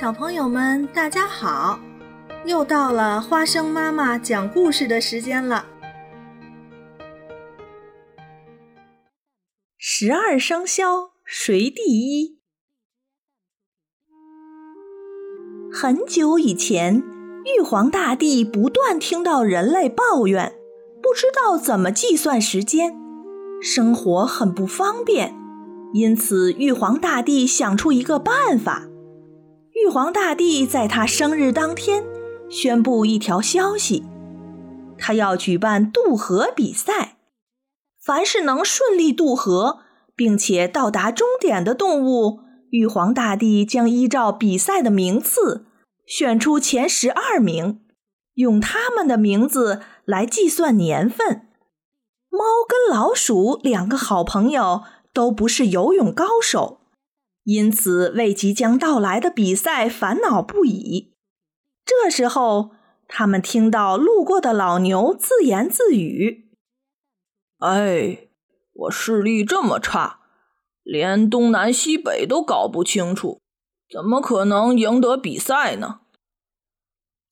小朋友们，大家好！又到了花生妈妈讲故事的时间了。12生肖谁第一？很久以前，玉皇大帝不断听到人类抱怨，不知道怎么计算时间，生活很不方便，因此玉皇大帝想出一个办法。玉皇大帝在他生日当天宣布一条消息，他要举办渡河比赛，凡是能顺利渡河并且到达终点的动物，玉皇大帝将依照比赛的名次选出前12名，用他们的名字来计算年份。猫跟老鼠两个好朋友都不是游泳高手，因此为即将到来的比赛烦恼不已。这时候，他们听到路过的老牛自言自语：哎，我视力这么差，连东南西北都搞不清楚，怎么可能赢得比赛呢？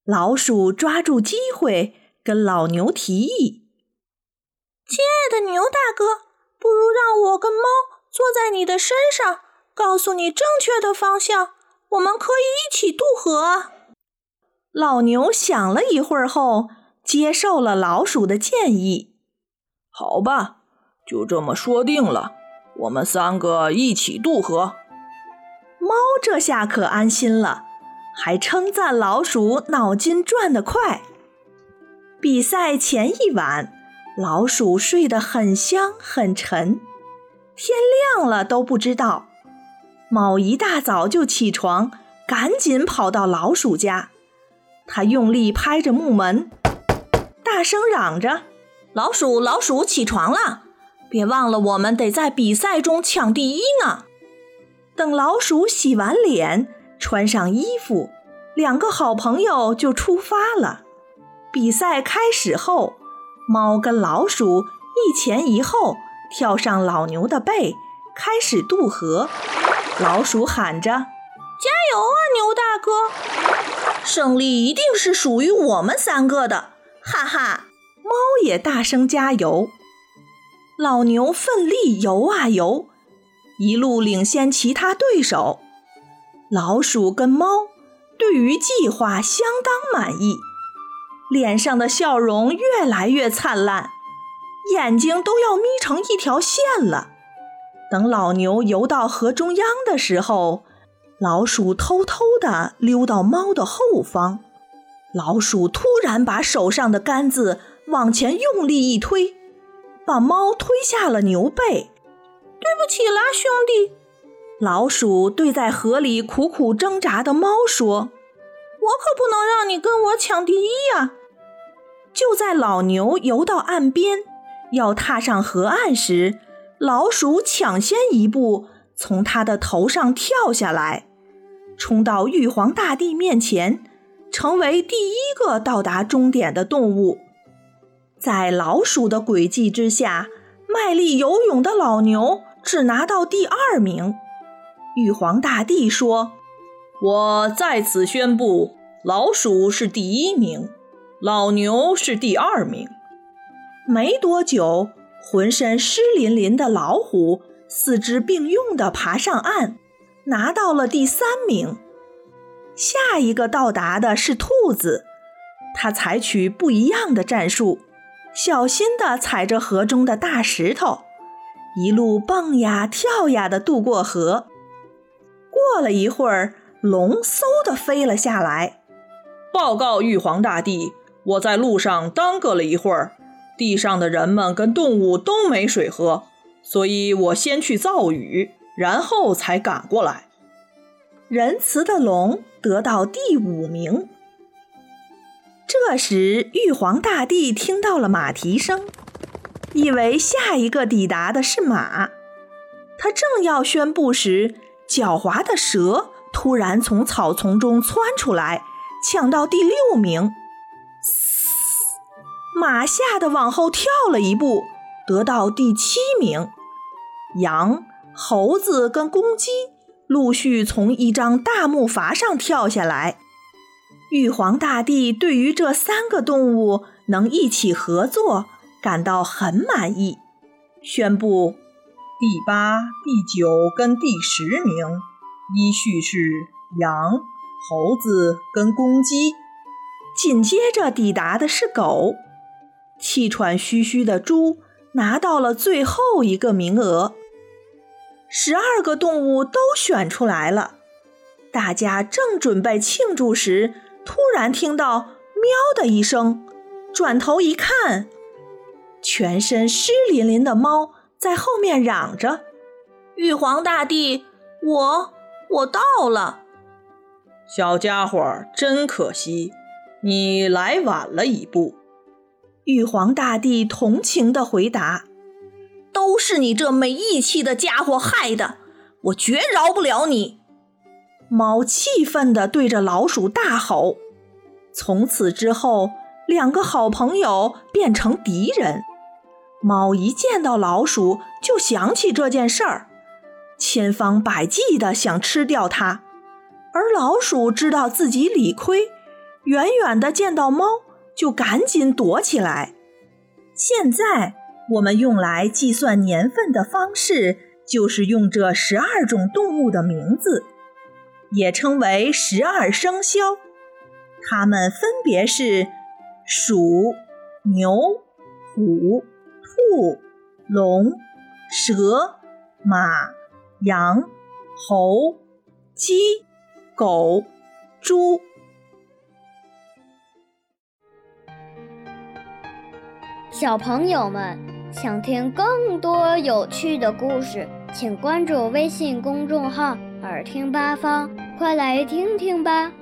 老鼠抓住机会跟老牛提议：亲爱的牛大哥，不如让我跟猫坐在你的身上，告诉你正确的方向，我们可以一起渡河。老牛想了一会儿后，接受了老鼠的建议。好吧，就这么说定了，我们3个一起渡河。猫这下可安心了，还称赞老鼠脑筋转得快。比赛前一晚，老鼠睡得很香很沉，天亮了都不知道。猫一大早就起床，赶紧跑到老鼠家。他用力拍着木门，大声嚷着：老鼠，老鼠，起床了！别忘了我们得在比赛中抢第一呢！等老鼠洗完脸，穿上衣服，2个好朋友就出发了。比赛开始后，猫跟老鼠一前一后跳上老牛的背，开始渡河。老鼠喊着：加油啊，牛大哥，胜利一定是属于我们3个的，哈哈。猫也大声加油。老牛奋力游啊游，一路领先其他对手。老鼠跟猫对于计划相当满意，脸上的笑容越来越灿烂，眼睛都要眯成一条线了。等老牛游到河中央的时候，老鼠偷偷地溜到猫的后方。老鼠突然把手上的杆子往前用力一推，把猫推下了牛背。对不起啦，兄弟！老鼠对在河里苦苦挣扎的猫说：我可不能让你跟我抢第一呀！就在老牛游到岸边，要踏上河岸时，老鼠抢先一步从他的头上跳下来，冲到玉皇大帝面前，成为第1个到达终点的动物。在老鼠的诡计之下，卖力游泳的老牛只拿到第2名。玉皇大帝说：我在此宣布，老鼠是第1名，老牛是第2名。没多久，浑身湿淋淋的老虎四肢并用地爬上岸，拿到了第3名。下一个到达的是兔子，它采取不一样的战术，小心地踩着河中的大石头，一路蹦呀跳呀地渡过河。过了一会儿，龙嗖地飞了下来。报告玉皇大帝，我在路上耽搁了一会儿，地上的人们跟动物都没水喝，所以我先去造雨，然后才赶过来。仁慈的龙得到第5名。这时，玉皇大帝听到了马蹄声，以为下一个抵达的是马。他正要宣布时，狡猾的蛇突然从草丛中窜出来，抢到第6名。马吓得往后跳了一步，得到第7名。羊、猴子跟公鸡陆续从一张大木筏上跳下来。玉皇大帝对于这三个动物能一起合作感到很满意，宣布第8、第9跟第10名依序是羊、猴子跟公鸡，紧接着抵达的是狗。气喘吁吁的猪拿到了最后一个名额。12个动物都选出来了，大家正准备庆祝时，突然听到喵的一声，转头一看，全身湿淋淋的猫在后面嚷着：“玉皇大帝，我到了！”小家伙，真可惜，你来晚了一步。玉皇大帝同情地回答：“都是你这没义气的家伙害的，我绝饶不了你！”猫气愤地对着老鼠大吼。从此之后，2个好朋友变成敌人。猫一见到老鼠就想起这件事儿，千方百计地想吃掉它，而老鼠知道自己理亏，远远地见到猫就赶紧躲起来。现在我们用来计算年份的方式就是用这12种动物的名字，也称为12生肖。它们分别是鼠、牛、虎、兔、龙、蛇、马、羊、猴、鸡、狗、猪。小朋友们，想听更多有趣的故事，请关注微信公众号耳听八方，快来听听吧。